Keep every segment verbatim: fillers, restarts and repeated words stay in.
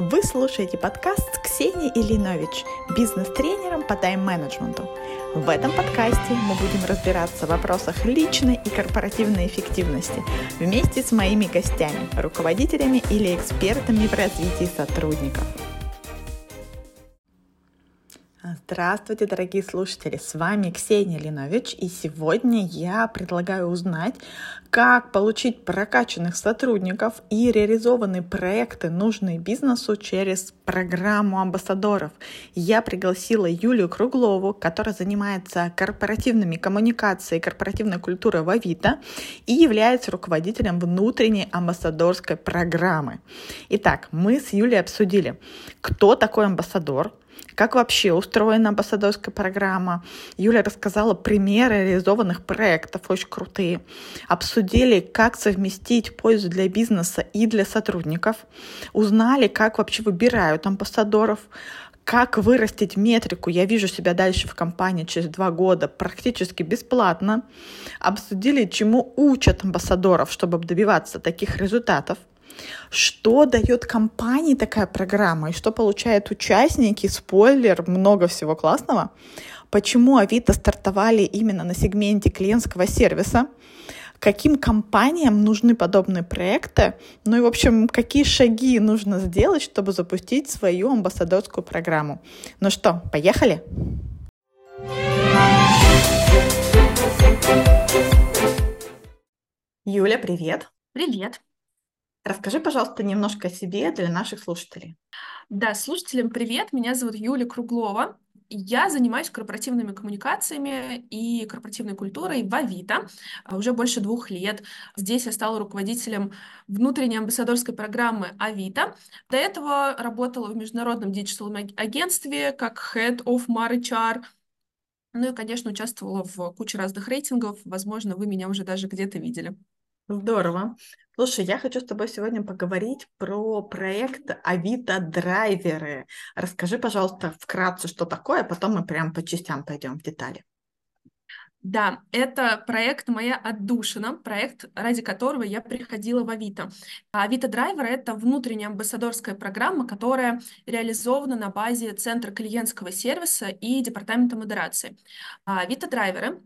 Вы слушаете подкаст с Ксенией Ильинович, бизнес-тренером по тайм-менеджменту. В этом подкасте мы будем разбираться в вопросах личной и корпоративной эффективности вместе с моими гостями, руководителями или экспертами в развитии сотрудников. Здравствуйте, дорогие слушатели! С вами Ксения Ильинович, и сегодня я предлагаю узнать, как получить прокачанных сотрудников и реализованные проекты, нужные бизнесу, через программу амбассадоров. Я пригласила Юлию Круглову, которая занимается корпоративными коммуникациями и корпоративной культурой в Авито и является руководителем внутренней амбассадорской программы. Итак, мы с Юлей обсудили, кто такой амбассадор, как вообще устроена амбассадорская программа. Юля рассказала примеры реализованных проектов, очень крутые. Обсудили, как совместить пользу для бизнеса и для сотрудников. Узнали, как вообще выбирают амбассадоров. Как вырастить метрику «Я вижу себя дальше в компании через два года» практически бесплатно. Обсудили, чему учат амбассадоров, чтобы добиваться таких результатов. Что дает компании такая программа и что получают участники, спойлер, много всего классного. Почему Авито стартовали именно на сегменте клиентского сервиса, каким компаниям нужны подобные проекты, ну и, в общем, какие шаги нужно сделать, чтобы запустить свою амбассадорскую программу. Ну что, поехали? Юля, привет! Привет! Расскажи, пожалуйста, немножко о себе для наших слушателей. Да, слушателям привет. Меня зовут Юлия Круглова. Я занимаюсь корпоративными коммуникациями и корпоративной культурой в Авито уже больше двух лет. Здесь я стала руководителем внутренней амбассадорской программы Авито. До этого работала в международном диджитал-агентстве как Head of эм эй ар эйч ар. Ну и, конечно, участвовала в куче разных рейтингов. Возможно, вы меня уже даже где-то видели. Здорово. Слушай, я хочу с тобой сегодня поговорить про проект «Авито-драйверы». Расскажи, пожалуйста, вкратце, что такое, потом мы прям по частям пойдем в детали. Да, это проект «Моя отдушина», проект, ради которого я приходила в Авито. Авито-драйверы — это внутренняя амбассадорская программа, которая реализована на базе Центра клиентского сервиса и Департамента модерации. Авито-драйверы,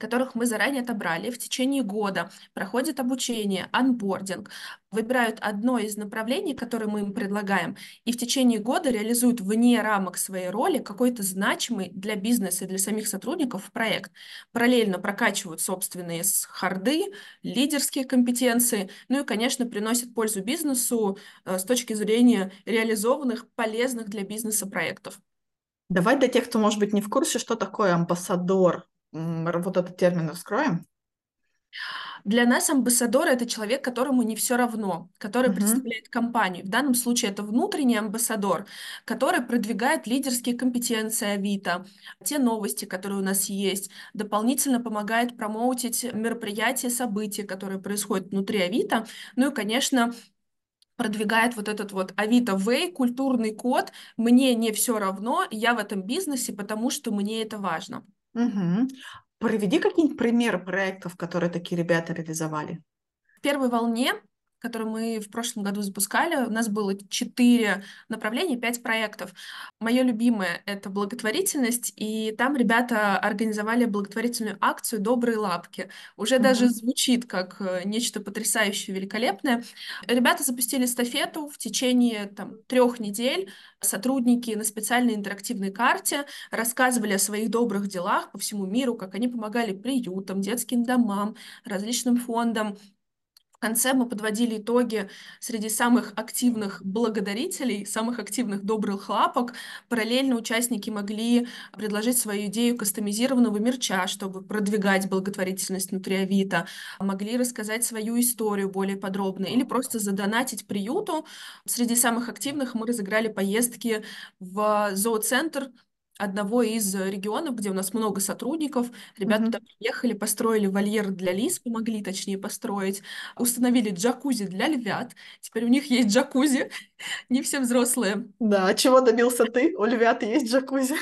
которых мы заранее отобрали, в течение года проходят обучение, анбординг, выбирают одно из направлений, которое мы им предлагаем, и в течение года реализуют вне рамок своей роли какой-то значимый для бизнеса и для самих сотрудников проект. Параллельно прокачивают собственные харды, лидерские компетенции, ну и, конечно, приносят пользу бизнесу с точки зрения реализованных, полезных для бизнеса проектов. Давай для тех, кто, может быть, не в курсе, что такое амбассадор, вот этот термин раскроем. Для нас амбассадор — это человек, которому не все равно, который uh-huh. представляет компанию. В данном случае это внутренний амбассадор, который продвигает лидерские компетенции Авито, те новости, которые у нас есть, дополнительно помогает промоутить мероприятия, события, которые происходят внутри Авито, ну и, конечно, продвигает вот этот вот Avito Way, культурный код «Мне не все равно, я в этом бизнесе, потому что мне это важно». Угу. Приведи какие-нибудь примеры проектов, которые такие ребята реализовали. В первой волне, которую мы в прошлом году запускали, у нас было четыре направления, пять проектов. Мое любимое — это благотворительность, и там ребята организовали благотворительную акцию «Добрые лапки». Уже угу. даже звучит как нечто потрясающее, великолепное. Ребята запустили эстафету в течение там, трех недель. Сотрудники на специальной интерактивной карте рассказывали о своих добрых делах по всему миру, как они помогали приютам, детским домам, различным фондам. В конце мы подводили итоги среди самых активных благодарителей, самых активных добрых лапок. Параллельно участники могли предложить свою идею кастомизированного мерча, чтобы продвигать благотворительность внутри Авито, могли рассказать свою историю более подробно или просто задонатить приюту. Среди самых активных мы разыграли поездки в зооцентр одного из регионов, где у нас много сотрудников. Ребята mm-hmm. туда приехали, построили вольер для лис, помогли, точнее, построить, установили джакузи для львят. Теперь у них есть джакузи, не все взрослые. Да, чего добился ты? У львят есть джакузи.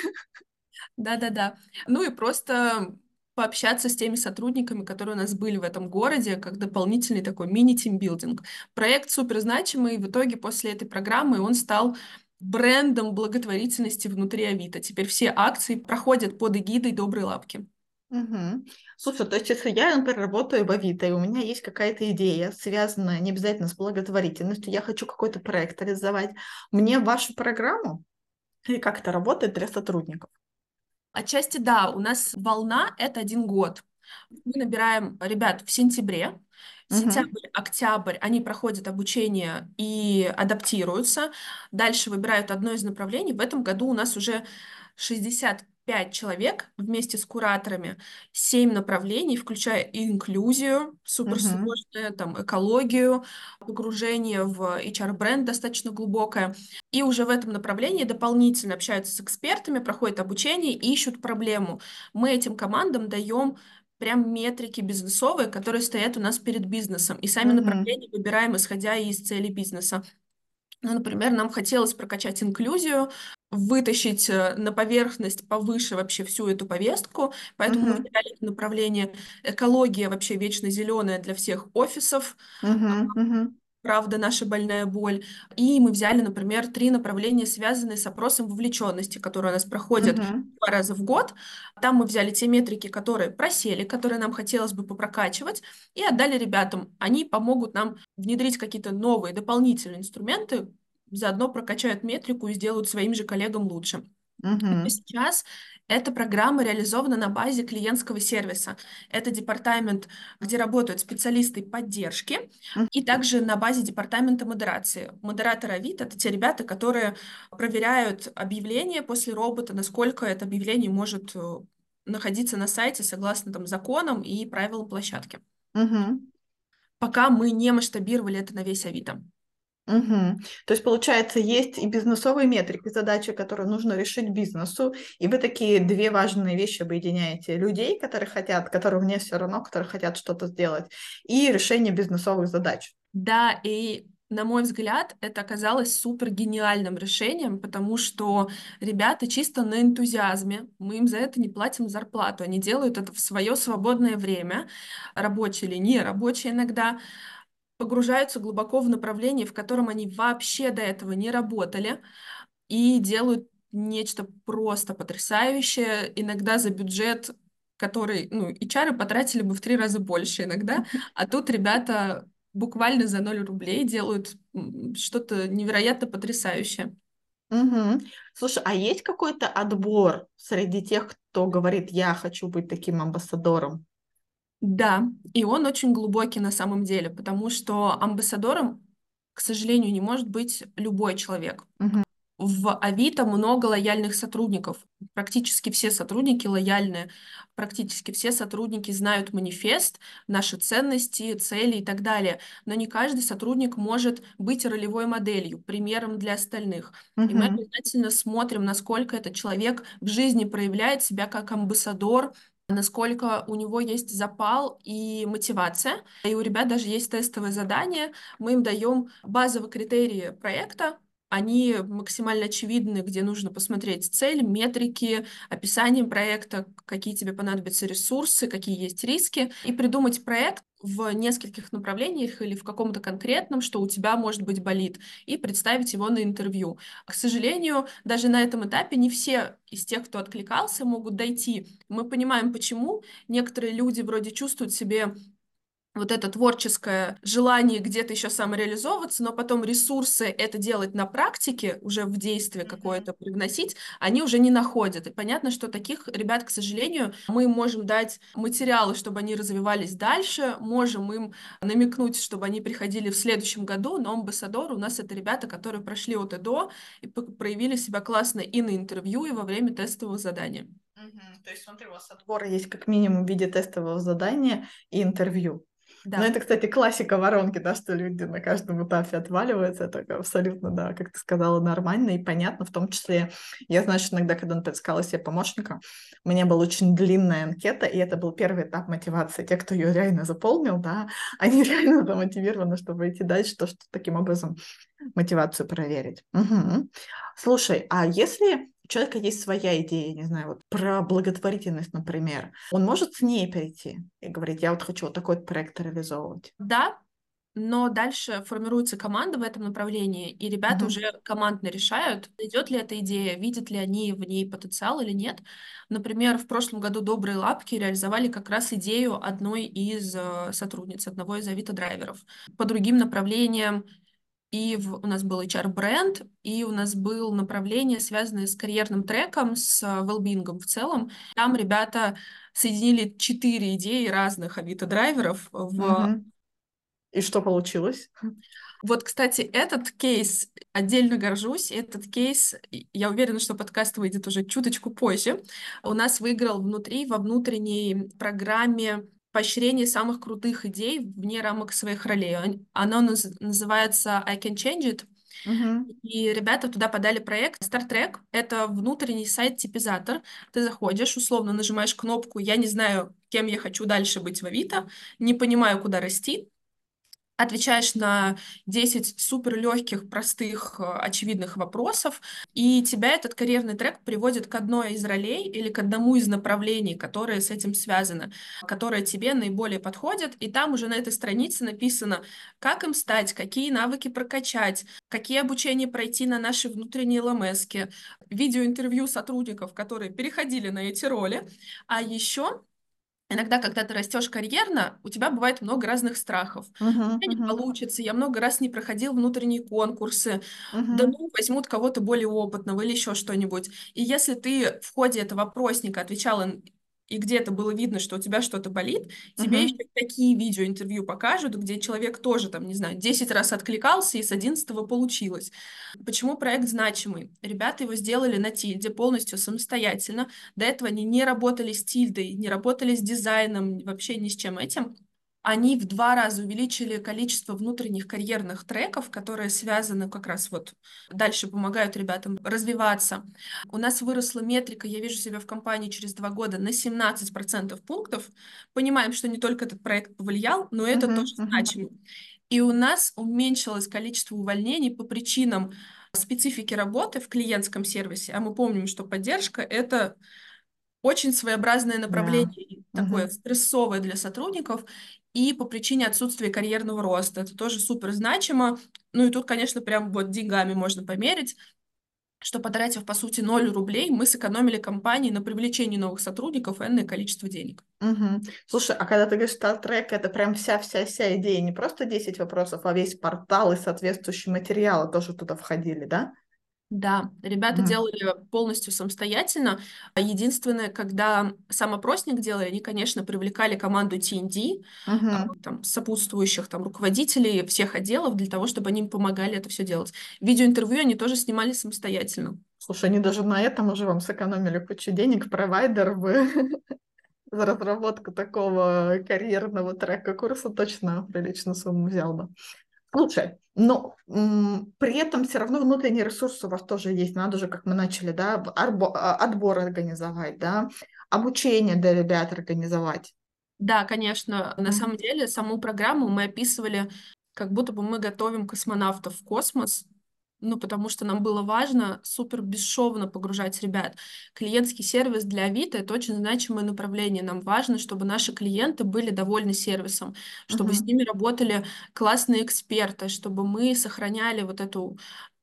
Да-да-да. Ну и просто пообщаться с теми сотрудниками, которые у нас были в этом городе, как дополнительный такой мини-тимбилдинг. Проект суперзначимый, в итоге после этой программы он стал брендом благотворительности внутри Авито. Теперь все акции проходят под эгидой «Добрые лапки». Угу. Слушай, то есть если я, например, работаю в Авито, и у меня есть какая-то идея, связанная не обязательно с благотворительностью, я хочу какой-то проект реализовать, мне вашу программу, и как это работает для сотрудников? Отчасти да, у нас волна – это один год. Мы набираем ребят в сентябре, сентябрь, октябрь, они проходят обучение и адаптируются, дальше выбирают одно из направлений. В этом году у нас уже шестьдесят пять человек вместе с кураторами, семь направлений, включая инклюзию, суперсложное, uh-huh. там, экологию, погружение в эйч ар-бренд достаточно глубокое. И уже в этом направлении дополнительно общаются с экспертами, проходят обучение и ищут проблему. Мы этим командам даем прям метрики бизнесовые, которые стоят у нас перед бизнесом, и сами uh-huh. направления выбираем, исходя из цели бизнеса. Ну, например, нам хотелось прокачать инклюзию, вытащить на поверхность повыше вообще всю эту повестку, поэтому uh-huh. мы взяли направление экология вообще вечно зеленая для всех офисов, uh-huh. Uh-huh. правда, наша больная боль, и мы взяли, например, три направления, связанные с опросом вовлеченности, которые у нас проходят uh-huh. два раза в год, там мы взяли те метрики, которые просели, которые нам хотелось бы попрокачивать, и отдали ребятам, они помогут нам внедрить какие-то новые дополнительные инструменты, заодно прокачают метрику и сделают своим же коллегам лучше. Uh-huh. Сейчас эта программа реализована на базе клиентского сервиса. Это департамент, где работают специалисты поддержки, uh-huh. и также на базе департамента модерации. Модераторы Авито — это те ребята, которые проверяют объявление после робота, насколько это объявление может находиться на сайте согласно там, законам и правилам площадки. Uh-huh. Пока мы не масштабировали это на весь Авито. Угу. То есть, получается, есть и бизнесовые метрики, задачи, которые нужно решить бизнесу, и вы такие две важные вещи объединяете: людей, которые хотят, которым мне все равно, которые хотят что-то сделать, и решение бизнесовых задач. Да, и, на мой взгляд, это оказалось супер гениальным решением, потому что ребята чисто на энтузиазме, мы им за это не платим зарплату, они делают это в свое свободное время, рабочие или не рабочие иногда, погружаются глубоко в направление, в котором они вообще до этого не работали, и делают нечто просто потрясающее, иногда за бюджет, который, ну, эйч ар потратили бы в три раза больше иногда, а тут ребята буквально за ноль рублей делают что-то невероятно потрясающее. Угу. Слушай, а есть какой-то отбор среди тех, кто говорит, я хочу быть таким амбассадором? Да, и он очень глубокий на самом деле, потому что амбассадором, к сожалению, не может быть любой человек. Uh-huh. В Авито много лояльных сотрудников, практически все сотрудники лояльны, практически все сотрудники знают манифест, наши ценности, цели и так далее, но не каждый сотрудник может быть ролевой моделью, примером для остальных. Uh-huh. И мы обязательно смотрим, насколько этот человек в жизни проявляет себя как амбассадор, насколько у него есть запал и мотивация. И у ребят даже есть тестовое задание. Мы им даем базовые критерии проекта. Они максимально очевидны, где нужно посмотреть цель, метрики, описание проекта, какие тебе понадобятся ресурсы, какие есть риски, и придумать проект в нескольких направлениях или в каком-то конкретном, что у тебя, может быть, болит, и представить его на интервью. К сожалению, даже на этом этапе не все из тех, кто откликался, могут дойти. Мы понимаем, почему. Некоторые люди вроде чувствуют себе вот это творческое желание где-то еще самореализовываться, но потом ресурсы это делать на практике, уже в действие какое-то привносить, они уже не находят. И понятно, что таких ребят, к сожалению, мы можем дать материалы, чтобы они развивались дальше, можем им намекнуть, чтобы они приходили в следующем году, но амбассадор у нас это ребята, которые прошли от и до и проявили себя классно и на интервью, и во время тестового задания. Угу. То есть, смотри, у вас отбор есть как минимум в виде тестового задания и интервью. Да. Но это, кстати, классика воронки, да, что люди на каждом этапе отваливаются. Это абсолютно, да, как ты сказала, нормально и понятно. В том числе, я, значит, иногда, когда искала себе помощника, у меня была очень длинная анкета, и это был первый этап мотивации. Те, кто ее реально заполнил, да, они реально замотивированы, чтобы идти дальше, то, что таким образом мотивацию проверить. Угу. Слушай, а если у человека есть своя идея, не знаю, вот про благотворительность, например. Он может с ней перейти и говорить, я вот хочу вот такой проект реализовывать. Да, но дальше формируется команда в этом направлении, и ребята mm-hmm. уже командно решают, идет ли эта идея, видят ли они в ней потенциал или нет. Например, в прошлом году «Добрые лапки» реализовали как раз идею одной из сотрудниц, одного из авито-драйверов. По другим направлениям и в, у нас был эйч ар-бренд, и у нас было направление, связанное с карьерным треком, с well-being в целом. Там ребята соединили четыре идеи разных авито-драйверов в... Mm-hmm. И что получилось? Вот, кстати, этот кейс, отдельно горжусь, этот кейс, я уверена, что подкаст выйдет уже чуточку позже, у нас выиграл внутри, во внутренней программе поощрения самых крутых идей вне рамок своих ролей. Оно наз- называется I can change it. Uh-huh. И ребята туда подали проект Star Trek. Это внутренний сайт-типизатор. Ты заходишь, условно нажимаешь кнопку «Я не знаю, кем я хочу дальше быть в Авито», «Не понимаю, куда расти». Отвечаешь на десять суперлегких, простых, очевидных вопросов, и тебя этот карьерный трек приводит к одной из ролей или к одному из направлений, которые с этим связаны, которое тебе наиболее подходит, и там уже на этой странице написано, как им стать, какие навыки прокачать, какие обучения пройти на наши внутренние эл эм эс-ки, видеоинтервью сотрудников, которые переходили на эти роли, а еще... Иногда, когда ты растешь карьерно, у тебя бывает много разных страхов. Uh-huh, у меня не uh-huh. получится, я много раз не проходил внутренние конкурсы, uh-huh. да ну, возьмут кого-то более опытного или еще что-нибудь. И если ты в ходе этого опросника отвечала, и где-то было видно, что у тебя что-то болит, uh-huh. тебе еще такие видеоинтервью покажут, где человек тоже, там, не знаю, десять раз откликался, и с одиннадцатого получилось. Почему проект значимый? Ребята его сделали на тильде полностью самостоятельно. До этого они не работали с тильдой, не работали с дизайном, вообще ни с чем этим. Они в два раза увеличили количество внутренних карьерных треков, которые связаны как раз вот дальше, помогают ребятам развиваться. У нас выросла метрика, я вижу себя в компании через два года, на семнадцать процентов пунктов. Понимаем, что не только этот проект повлиял, но это uh-huh, тоже uh-huh. значимо. И у нас уменьшилось количество увольнений по причинам специфики работы в клиентском сервисе. А мы помним, что поддержка — это... очень своеобразное направление, да. такое uh-huh. стрессовое для сотрудников, и по причине отсутствия карьерного роста. Это тоже супер значимо. Ну и тут, конечно, прям вот деньгами можно померить, что потратив, по сути, ноль рублей, мы сэкономили компании на привлечении новых сотрудников энное количество денег. Uh-huh. Слушай, а когда ты говоришь Star Trek, это прям вся-вся-вся идея, не просто десять вопросов, а весь портал и соответствующие материалы тоже туда входили, да? Да, ребята mm. делали полностью самостоятельно. Единственное, когда сам опросник делали, они, конечно, привлекали команду ти энд ди, mm-hmm. там, сопутствующих там, руководителей всех отделов, для того, чтобы они им помогали это все делать. Видеоинтервью они тоже снимали самостоятельно. Слушай, они даже на этом уже вам сэкономили кучу денег, провайдер бы... За разработку такого карьерного трека курса точно приличную сумму взял бы. Лучше, но м, при этом все равно внутренние ресурсы у вас тоже есть. Надо же, как мы начали, да, отбор организовать, да, обучение для ребят организовать. Да, конечно. Mm-hmm. На самом деле, саму программу мы описывали, как будто бы мы готовим космонавтов в космос, ну, потому что нам было важно супер бесшовно погружать ребят. Клиентский сервис для Авито — это очень значимое направление. Нам важно, чтобы наши клиенты были довольны сервисом, чтобы uh-huh. с ними работали классные эксперты, чтобы мы сохраняли вот эту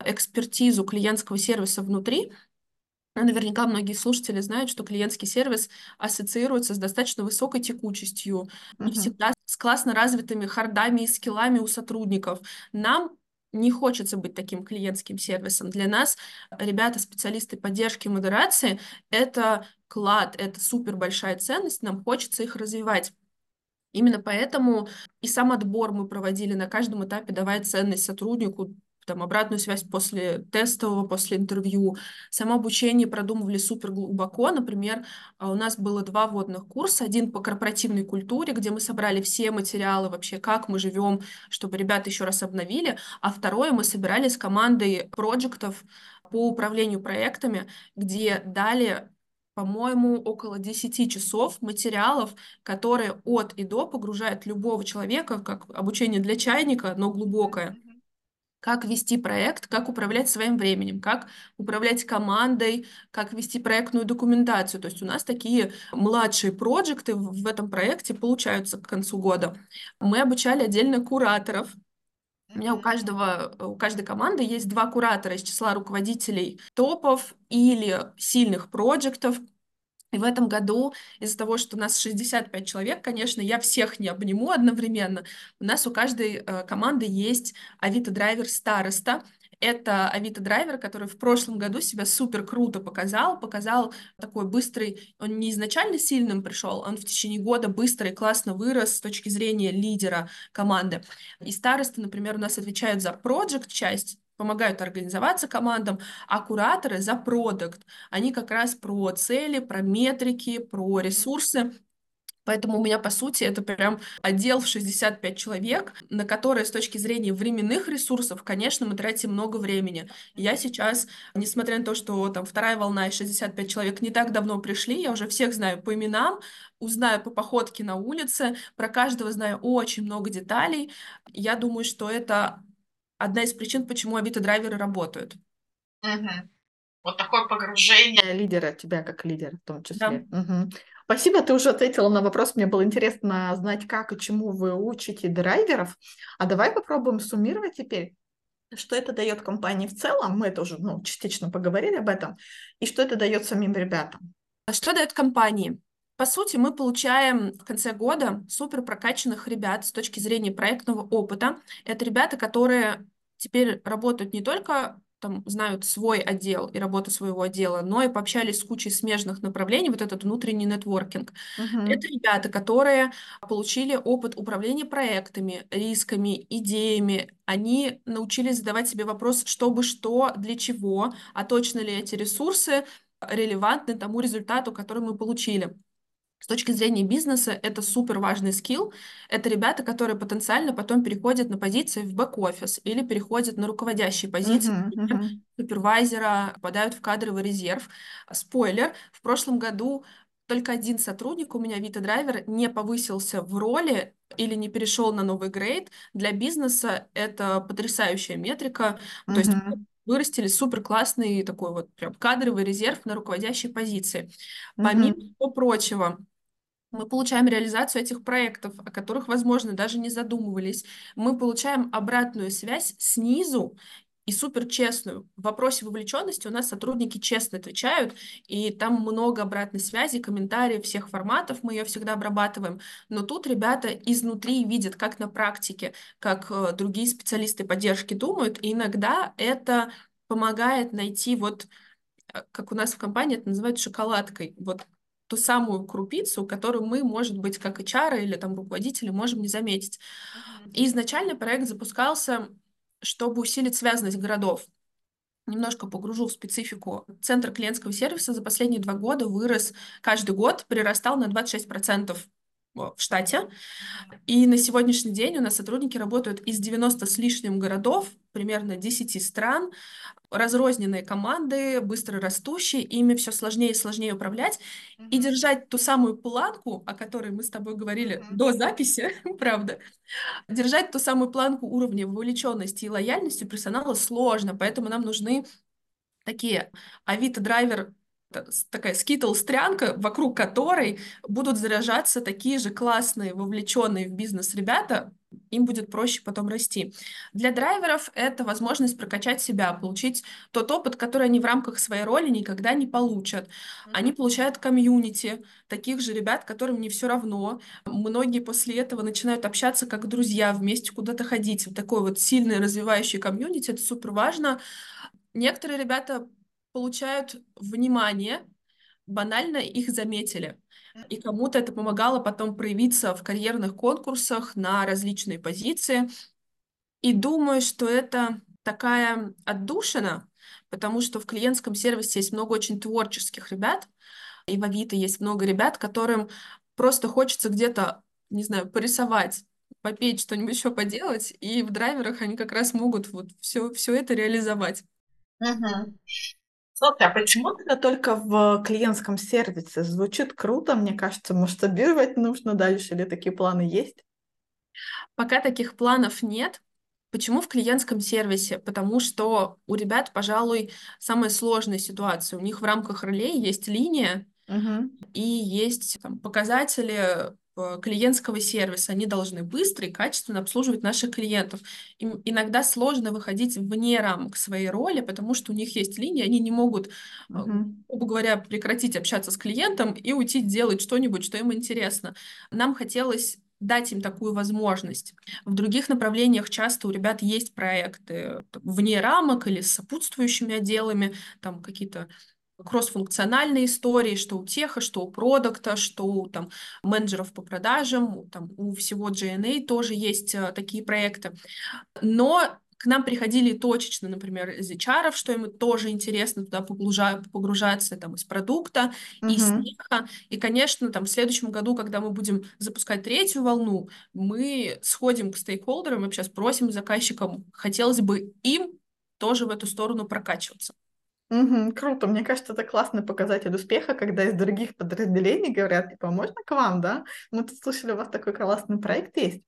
экспертизу клиентского сервиса внутри. Наверняка многие слушатели знают, что клиентский сервис ассоциируется с достаточно высокой текучестью, uh-huh. всегда с классно развитыми хардами и скиллами у сотрудников. Нам не хочется быть таким клиентским сервисом. Для нас ребята, специалисты поддержки и модерации, это клад, это супер большая ценность, нам хочется их развивать. Именно поэтому и сам отбор мы проводили на каждом этапе, давая ценность сотруднику, там, обратную связь после тестового, после интервью. Само обучение продумывали супер глубоко. Например, у нас было два вводных курса. Один по корпоративной культуре, где мы собрали все материалы вообще, как мы живем, чтобы ребята еще раз обновили. А второе мы собирали с командой проектов по управлению проектами, где дали, по-моему, около десять часов материалов, которые от и до погружают любого человека, как обучение для чайника, но глубокое. как вести проект, как управлять своим временем, как управлять командой, как вести проектную документацию. То есть у нас такие младшие проекты в этом проекте получаются к концу года. Мы обучали отдельно кураторов. У меня у каждого, у каждой команды есть два куратора из числа руководителей топов или сильных проектов. И в этом году из-за того, что у нас шестьдесят пять человек, конечно, я всех не обниму одновременно, у нас у каждой э, команды есть авито-драйвер староста. Это авито-драйвер, который в прошлом году себя супер круто показал, показал такой быстрый, он не изначально сильным пришел, он в течение года быстро и классно вырос с точки зрения лидера команды. И староста, например, у нас отвечает за проджект-часть, помогают организоваться командам, а кураторы за продукт. Они как раз про цели, про метрики, про ресурсы. Поэтому у меня, по сути, это прям отдел в шестьдесят пять человек, на которые с точки зрения временных ресурсов, конечно, мы тратим много времени. Я сейчас, несмотря на то, что там вторая волна и шестьдесят пять человек не так давно пришли, я уже всех знаю по именам, узнаю по походке на улице, про каждого знаю очень много деталей. Я думаю, что это одна из причин, почему авито-драйверы работают. Угу. Вот такое погружение лидера, тебя как лидера в том числе. Да. Угу. Спасибо, ты уже ответила на вопрос. Мне было интересно знать, как и чему вы учите драйверов. А давай попробуем суммировать теперь, что это дает компании в целом. Мы это уже ну, частично поговорили об этом. И что это дает самим ребятам. А что дает компании? По сути, мы получаем в конце года супер прокачанных ребят с точки зрения проектного опыта. Это ребята, которые теперь работают не только, там, знают свой отдел и работу своего отдела, но и пообщались с кучей смежных направлений, вот этот внутренний нетворкинг. Uh-huh. Это ребята, которые получили опыт управления проектами, рисками, идеями. Они научились задавать себе вопрос, что бы что, для чего, а точно ли эти ресурсы релевантны тому результату, который мы получили. С точки зрения бизнеса это супер важный скилл. Это ребята, которые потенциально потом переходят на позиции в бэк-офис или переходят на руководящие позиции, uh-huh, uh-huh. супервайзера, попадают в кадровый резерв. Спойлер, в прошлом году только один сотрудник у меня, авито-драйвер, не повысился в роли или не перешел на новый грейд. Для бизнеса это потрясающая метрика. Uh-huh. То есть вырастили супер классный такой вот прям кадровый резерв на руководящие позиции. Uh-huh. Помимо всего прочего, мы получаем реализацию этих проектов, о которых, возможно, даже не задумывались. Мы получаем обратную связь снизу и суперчестную. В вопросе вовлеченности у нас сотрудники честно отвечают, и там много обратной связи, комментариев всех форматов, мы ее всегда обрабатываем. Но тут ребята изнутри видят, как на практике, как другие специалисты поддержки думают, и иногда это помогает найти вот, как у нас в компании это называют шоколадкой, вот, ту самую крупицу, которую мы, может быть, как эйч ар или там руководители можем не заметить. И изначально проект запускался, чтобы усилить связанность городов. Немножко погружу в специфику. Центр клиентского сервиса за последние два года вырос, каждый год прирастал на двадцать шесть процентов в штате. И на сегодняшний день у нас сотрудники работают из девяноста с лишним городов, примерно десяти стран, разрозненные команды, быстро растущие, ими все сложнее и сложнее управлять mm-hmm. и держать ту самую планку, о которой мы с тобой говорили mm-hmm. до записи, правда, держать ту самую планку уровня вовлеченности и лояльности персонала сложно, поэтому нам нужны такие авито-драйвер, такая скитл-стрянка, вокруг которой будут заряжаться такие же классные, вовлеченные в бизнес ребята, им будет проще потом расти. Для драйверов это возможность прокачать себя, получить тот опыт, который они в рамках своей роли никогда не получат. Они получают комьюнити, таких же ребят, которым не все равно. Многие после этого начинают общаться как друзья, вместе куда-то ходить. Вот такое вот сильное развивающее комьюнити, это супер важно. Некоторые ребята получают внимание, банально их заметили. И кому-то это помогало потом проявиться в карьерных конкурсах на различные позиции. И думаю, что это такая отдушина, потому что в клиентском сервисе есть много очень творческих ребят, и в Авито есть много ребят, которым просто хочется где-то, не знаю, порисовать, попеть, что-нибудь еще поделать, и в драйверах они как раз могут вот все, все это реализовать. Угу. Слушай, а почему это только в клиентском сервисе? Звучит круто, мне кажется, масштабировать нужно дальше, или такие планы есть? Пока таких планов нет. Почему в клиентском сервисе? Потому что у ребят, пожалуй, самая сложная ситуация. У них в рамках ролей есть линия uh-huh. и есть там, показатели клиентского сервиса. Они должны быстро и качественно обслуживать наших клиентов. Им иногда сложно выходить вне рамок своей роли, потому что у них есть линия, они не могут, uh-huh. грубо говоря, прекратить общаться с клиентом и уйти делать что-нибудь, что им интересно. Нам хотелось дать им такую возможность. В других направлениях часто у ребят есть проекты вне рамок или с сопутствующими отделами, там какие-то кросс-функциональные истории, что у теха, что у продукта, что у там, менеджеров по продажам, там, у всего джи эн эй тоже есть а, такие проекты. Но к нам приходили точечно, например, из эйч ар, что им тоже интересно туда погружа- погружаться, там, из продукта, uh-huh. из снега. И, конечно, там, в следующем году, когда мы будем запускать третью волну, мы сходим к стейкхолдерам и сейчас просим заказчикам, хотелось бы им тоже в эту сторону прокачиваться. Угу, круто, мне кажется, это классный показатель успеха, когда из других подразделений говорят, типа, можно к вам, да? Мы тут слышали, у вас такой классный проект есть.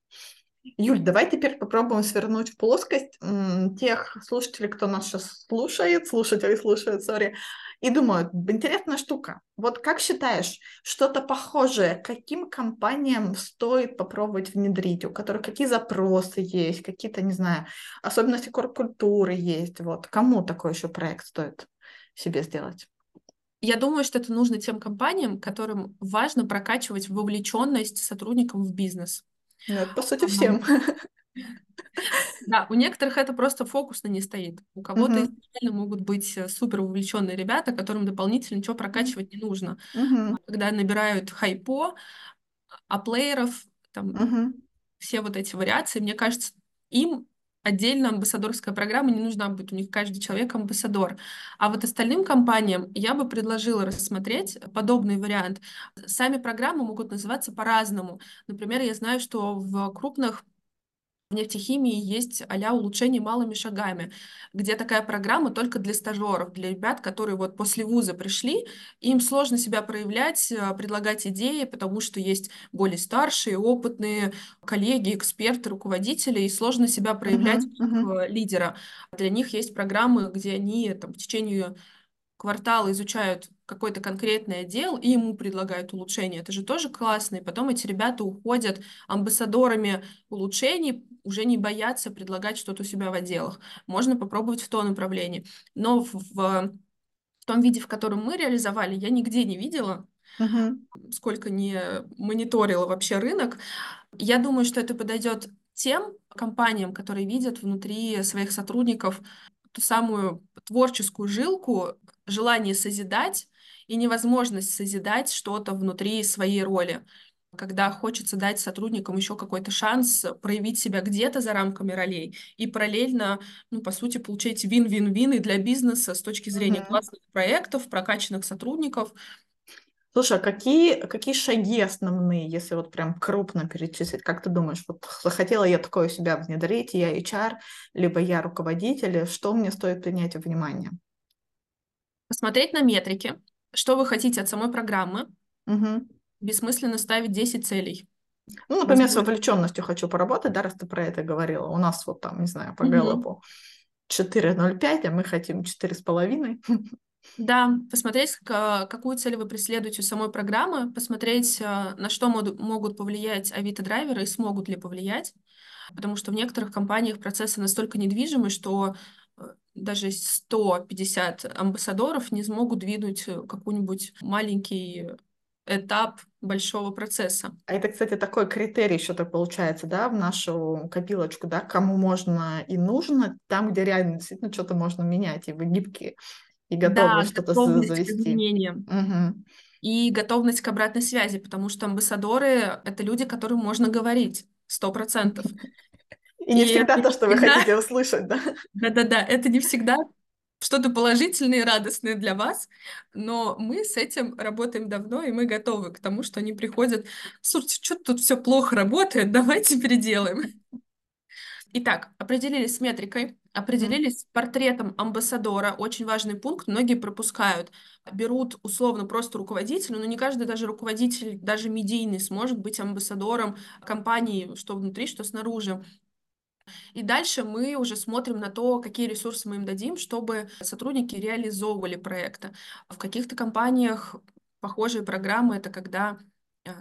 Юль, давай теперь попробуем свернуть в плоскость м- тех слушателей, кто нас сейчас слушает, слушатели слушают, сори, и думают, интересная штука. Вот как считаешь, что-то похожее, каким компаниям стоит попробовать внедрить, у которых какие запросы есть, какие-то, не знаю, особенности корпкультуры есть, вот, кому такой еще проект стоит себе сделать? Я думаю, что это нужно тем компаниям, которым важно прокачивать вовлеченность сотрудников в бизнес. Нет, по сути, всем. Да, у некоторых это просто фокусно не стоит. У кого-то uh-huh. изначально могут быть супер увлеченные ребята, которым дополнительно ничего прокачивать не нужно. Uh-huh. Когда набирают хайпо, аплееров, там, uh-huh. все вот эти вариации, мне кажется, им отдельно амбассадорская программа не нужна будет, у них каждый человек амбассадор. А вот остальным компаниям я бы предложила рассмотреть подобный вариант. Сами программы могут называться по-разному. Например, я знаю, что в крупных в нефтехимии есть а-ля улучшение малыми шагами, где такая программа только для стажеров, для ребят, которые вот после вуза пришли, им сложно себя проявлять, предлагать идеи, потому что есть более старшие, опытные коллеги, эксперты, руководители, и сложно себя проявлять uh-huh, как uh-huh. лидера. Для них есть программы, где они там, в течение квартала изучают какой-то конкретный отдел, и ему предлагают улучшение. Это же тоже классно. И потом эти ребята уходят амбассадорами улучшений, уже не боятся предлагать что-то у себя в отделах. Можно попробовать в то направление. Но в, в, в том виде, в котором мы реализовали, я нигде не видела, uh-huh. сколько не мониторила вообще рынок. Я думаю, что это подойдет тем компаниям, которые видят внутри своих сотрудников ту самую творческую жилку, желание созидать и невозможность созидать что-то внутри своей роли, когда хочется дать сотрудникам еще какой-то шанс проявить себя где-то за рамками ролей и параллельно, ну, по сути, получать вин-вин-вин и для бизнеса с точки зрения угу. классных проектов, прокачанных сотрудников. Слушай, а какие, какие шаги основные, если вот прям крупно перечислить? Как ты думаешь, вот захотела я такое у себя внедрить, я эйч ар, либо я руководитель, что мне стоит принять во внимание? Посмотреть на метрики, что вы хотите от самой программы. Угу. Бессмысленно ставить десять целей. Ну, например, с вовлеченностью хочу поработать, да, раз ты про это говорила. У нас вот там, не знаю, по гэллопу четыре ноль пять, а мы хотим четыре с половиной. Да, посмотреть, какую цель вы преследуете у самой программы, посмотреть, на что могут повлиять авито-драйверы и смогут ли повлиять, потому что в некоторых компаниях процессы настолько недвижимы, что даже сто пятьдесят амбассадоров не смогут двинуть какой-нибудь маленький этап большого процесса. А это, кстати, такой критерий еще-то получается, да, в нашу копилочку, да, кому можно и нужно, там, где реально действительно что-то можно менять, и вы гибкие. И готовы да, что-то завести. Угу. И готовность к обратной связи, потому что амбассадоры — это люди, которым можно говорить сто процентов. И не всегда то, что вы хотите услышать, да? Да-да-да, это не всегда что-то положительное и радостное для вас, но мы с этим работаем давно, и мы готовы к тому, что они приходят: слушайте, что-то тут все плохо работает, давайте переделаем. Итак, определились с метрикой, определились с портретом амбассадора. Очень важный пункт, многие пропускают. Берут условно просто руководителя, но не каждый даже руководитель, даже медийный, сможет быть амбассадором компании, что внутри, что снаружи. И дальше мы уже смотрим на то, какие ресурсы мы им дадим, чтобы сотрудники реализовывали проекты. В каких-то компаниях похожие программы — это когда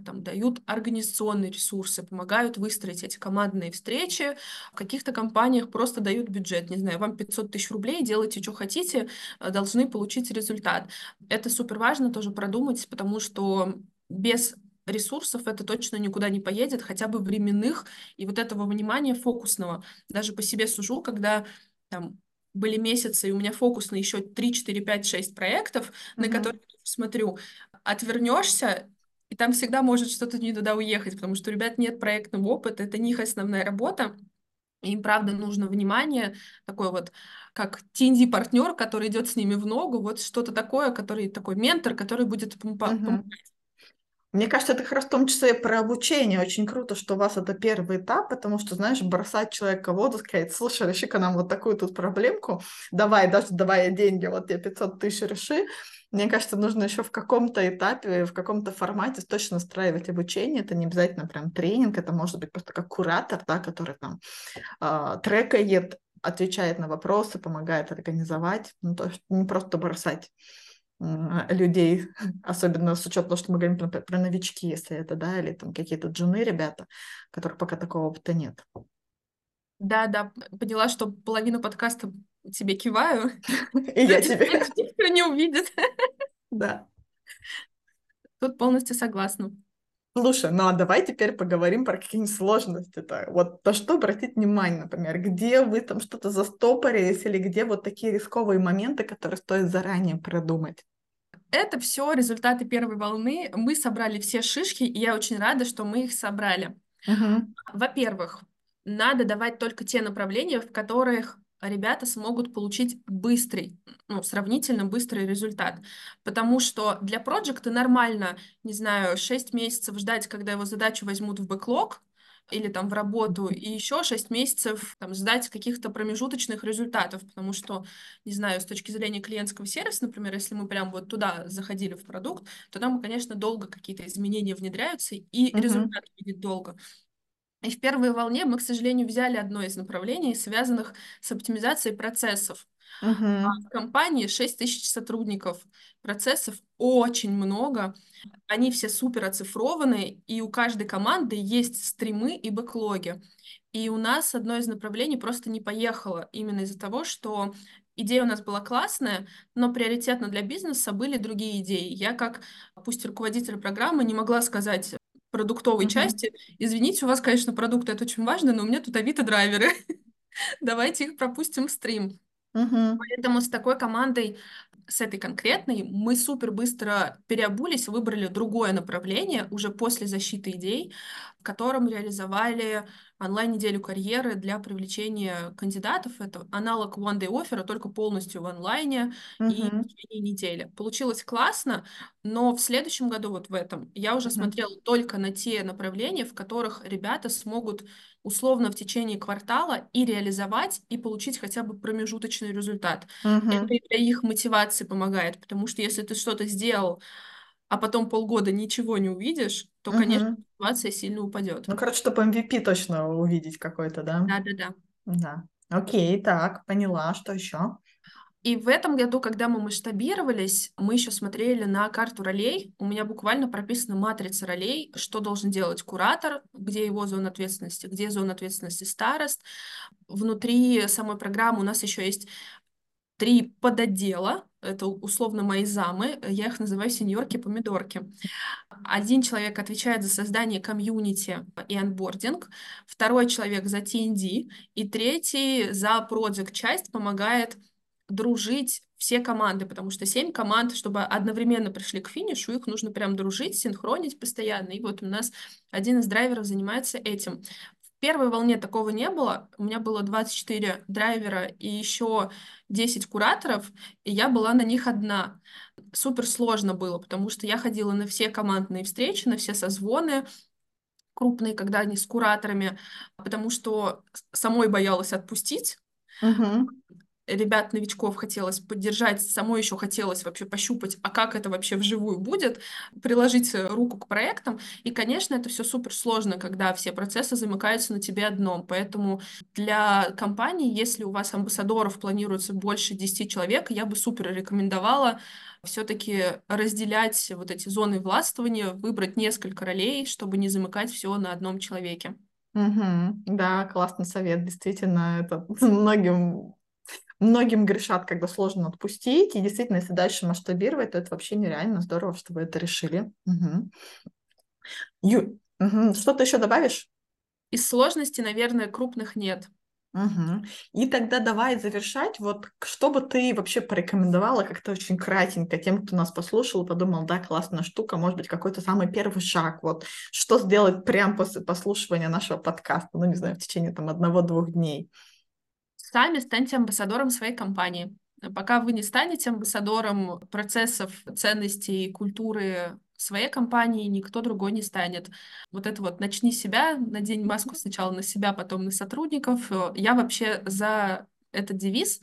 там дают организационные ресурсы, помогают выстроить эти командные встречи. В каких-то компаниях просто дают бюджет, не знаю, вам пятьсот тысяч рублей, делайте, что хотите, должны получить результат. Это супер важно тоже продумать, потому что без ресурсов это точно никуда не поедет, хотя бы временных и вот этого внимания фокусного. Даже по себе сужу, когда там были месяцы, и у меня фокус на еще три, четыре, пять, шесть проектов, mm-hmm. на которые я смотрю, отвернешься, и там всегда может что-то не туда уехать, потому что у ребят нет проектного опыта, это не их основная работа, и им, правда, нужно внимание, такой вот, как ти энд ди-партнер, который идет с ними в ногу, вот что-то такое, который такой ментор, который будет помогать. Uh-huh. Мне кажется, это как раз в том числе про обучение. Очень круто, что у вас это первый этап, потому что, знаешь, бросать человека в воду, сказать: слушай, реши-ка нам вот такую тут проблемку, давай, даже давай деньги, вот тебе пятьсот тысяч, реши. Мне кажется, нужно еще в каком-то этапе, в каком-то формате точно настраивать обучение. Это не обязательно прям тренинг, это может быть просто как куратор, да, который там э, трекает, отвечает на вопросы, помогает организовать, ну, то есть не просто бросать людей, особенно с учетом того, что мы говорим про, про новички, если это, да, или там какие-то джуны ребята, которых пока такого опыта нет. Да, да, поняла, что половину подкаста тебе киваю. И я тебе. Никто не увидит. Да. Тут полностью согласна. Слушай, ну а давай теперь поговорим про какие-нибудь сложности. Вот на что обратить внимание, например, где вы там что-то застопорились или где вот такие рисковые моменты, которые стоит заранее продумать? Это все результаты первой волны. Мы собрали все шишки, и я очень рада, что мы их собрали. Uh-huh. Во-первых, надо давать только те направления, в которых ребята смогут получить быстрый, ну, сравнительно быстрый результат. Потому что для проекта нормально, не знаю, шесть месяцев ждать, когда его задачу возьмут в бэклог или там в работу, и еще шесть месяцев там ждать каких-то промежуточных результатов, потому что, не знаю, с точки зрения клиентского сервиса, например, если мы прям вот туда заходили в продукт, то там, конечно, долго какие-то изменения внедряются, и uh-huh. результат будет долго. И в первой волне мы, к сожалению, взяли одно из направлений, связанных с оптимизацией процессов. Uh-huh. В компании шесть тысяч сотрудников, процессов очень много, они все супер оцифрованы, и у каждой команды есть стримы и бэклоги. И у нас одно из направлений просто не поехало, именно из-за того, что идея у нас была классная, но приоритетно для бизнеса были другие идеи. Я как, пусть руководитель программы, не могла сказать продуктовой mm-hmm. части: извините, у вас, конечно, продукты, это очень важно, но у меня тут авито-драйверы, давайте их пропустим в стрим. Mm-hmm. Поэтому с такой командой, с этой конкретной, мы супер быстро переобулись, выбрали другое направление уже после защиты идей, в котором реализовали онлайн-неделю карьеры для привлечения кандидатов. Это аналог one-day-оффера, только полностью в онлайне uh-huh. и в течение недели. Получилось классно, но в следующем году, вот в этом, я уже uh-huh. смотрела только на те направления, в которых ребята смогут условно в течение квартала и реализовать, и получить хотя бы промежуточный результат. Uh-huh. Это для их мотивации помогает, потому что если ты что-то сделал, а потом полгода ничего не увидишь, то, угу. конечно, ситуация сильно упадет. Ну, короче, чтобы эм ви пи точно увидеть какой-то, да? Да-да-да. Да. Окей, так, поняла, что еще? И в этом году, когда мы масштабировались, мы еще смотрели на карту ролей. У меня буквально прописана матрица ролей, что должен делать куратор, где его зона ответственности, где зона ответственности старост. Внутри самой программы у нас еще есть три подотдела. Это условно мои замы, я их называю сеньорки-помидорки. Один человек отвечает за создание комьюнити и онбординг, второй человек за ти энд ди, и третий за проджект-часть, помогает дружить все команды, потому что семь команд, чтобы одновременно пришли к финишу, их нужно прям дружить, синхронить постоянно, и вот у нас один из драйверов занимается этим. В первой волне такого не было, у меня было двадцать четыре драйвера и еще десять кураторов, и я была на них одна. Супер сложно было, потому что я ходила на все командные встречи, на все созвоны крупные, когда они с кураторами, потому что самой боялась отпустить. Uh-huh. ребят-новичков хотелось поддержать, самой еще хотелось вообще пощупать, а как это вообще вживую будет, приложить руку к проектам. И, конечно, это все суперсложно, когда все процессы замыкаются на тебе одном. Поэтому для компании, если у вас амбассадоров планируется больше десяти человек, я бы супер рекомендовала все-таки разделять вот эти зоны властвования, выбрать несколько ролей, чтобы не замыкать все на одном человеке. Угу. Да, классный совет, действительно, это многим... Многим грешат, когда сложно отпустить, и действительно, если дальше масштабировать, то это вообще нереально здорово, что вы это решили. Угу. Юль, угу. Что ты еще добавишь? Из сложностей, наверное, крупных нет. Угу. И тогда давай завершать, вот что бы ты вообще порекомендовала как-то очень кратенько тем, кто нас послушал, подумал, да, классная штука, может быть, какой-то самый первый шаг, вот, что сделать прямо после послушивания нашего подкаста, ну, не знаю, в течение там одного-двух дней. Сами станьте амбассадором своей компании. Пока вы не станете амбассадором процессов, ценностей, культуры своей компании, никто другой не станет. Вот это вот «начни с себя», надень маску сначала на себя, потом на сотрудников. Я вообще за этот девиз.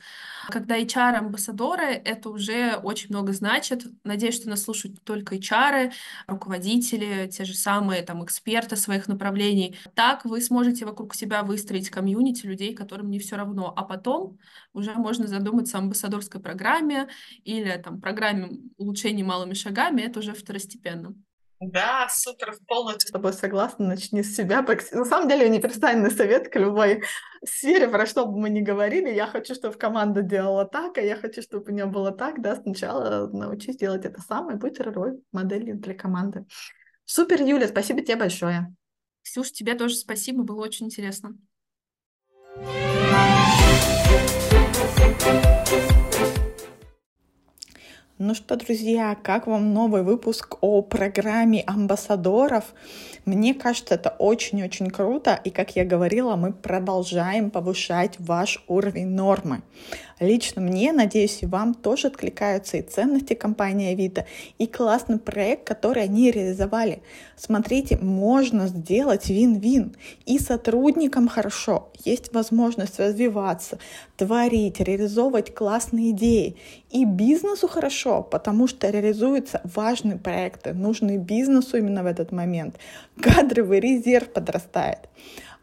Когда эйч ар-амбассадоры, это уже очень много значит. Надеюсь, что нас слушают не только эйч ар, руководители, те же самые там эксперты своих направлений. Так вы сможете вокруг себя выстроить комьюнити людей, которым не все равно. А потом уже можно задуматься о амбассадорской программе или там программе улучшения малыми шагами. Это уже второстепенно. Да, супер, полностью с тобой согласна, начни с себя. На самом деле универсальный совет к любой сфере, про что бы мы ни говорили. Я хочу, чтобы команда делала так, а я хочу, чтобы у нее было так. Да, сначала научись делать это сам и будь ролевой моделью для команды. Супер, Юля, спасибо тебе большое. Ксюш, тебе тоже спасибо, было очень интересно. Ну что, друзья, как вам новый выпуск о программе амбассадоров? Мне кажется, это очень-очень круто. И, как я говорила, мы продолжаем повышать ваш уровень нормы. Лично мне, надеюсь, и вам тоже откликаются и ценности компании Авито, и классный проект, который они реализовали. Смотрите, можно сделать вин-вин. И сотрудникам хорошо. Есть возможность развиваться, творить, реализовывать классные идеи. И бизнесу хорошо, потому что реализуются важные проекты, нужные бизнесу именно в этот момент. Кадровый резерв подрастает.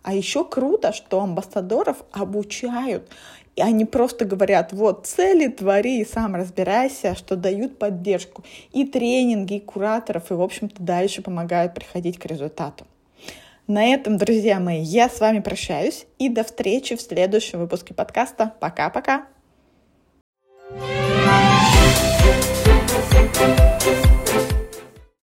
А еще круто, что амбассадоров обучают. И они просто говорят, вот цели, твори и сам разбирайся, что дают поддержку. И тренинги, и кураторов, и, в общем-то, дальше помогают приходить к результату. На этом, друзья мои, я с вами прощаюсь. И до встречи в следующем выпуске подкаста. Пока-пока! We'll be right back.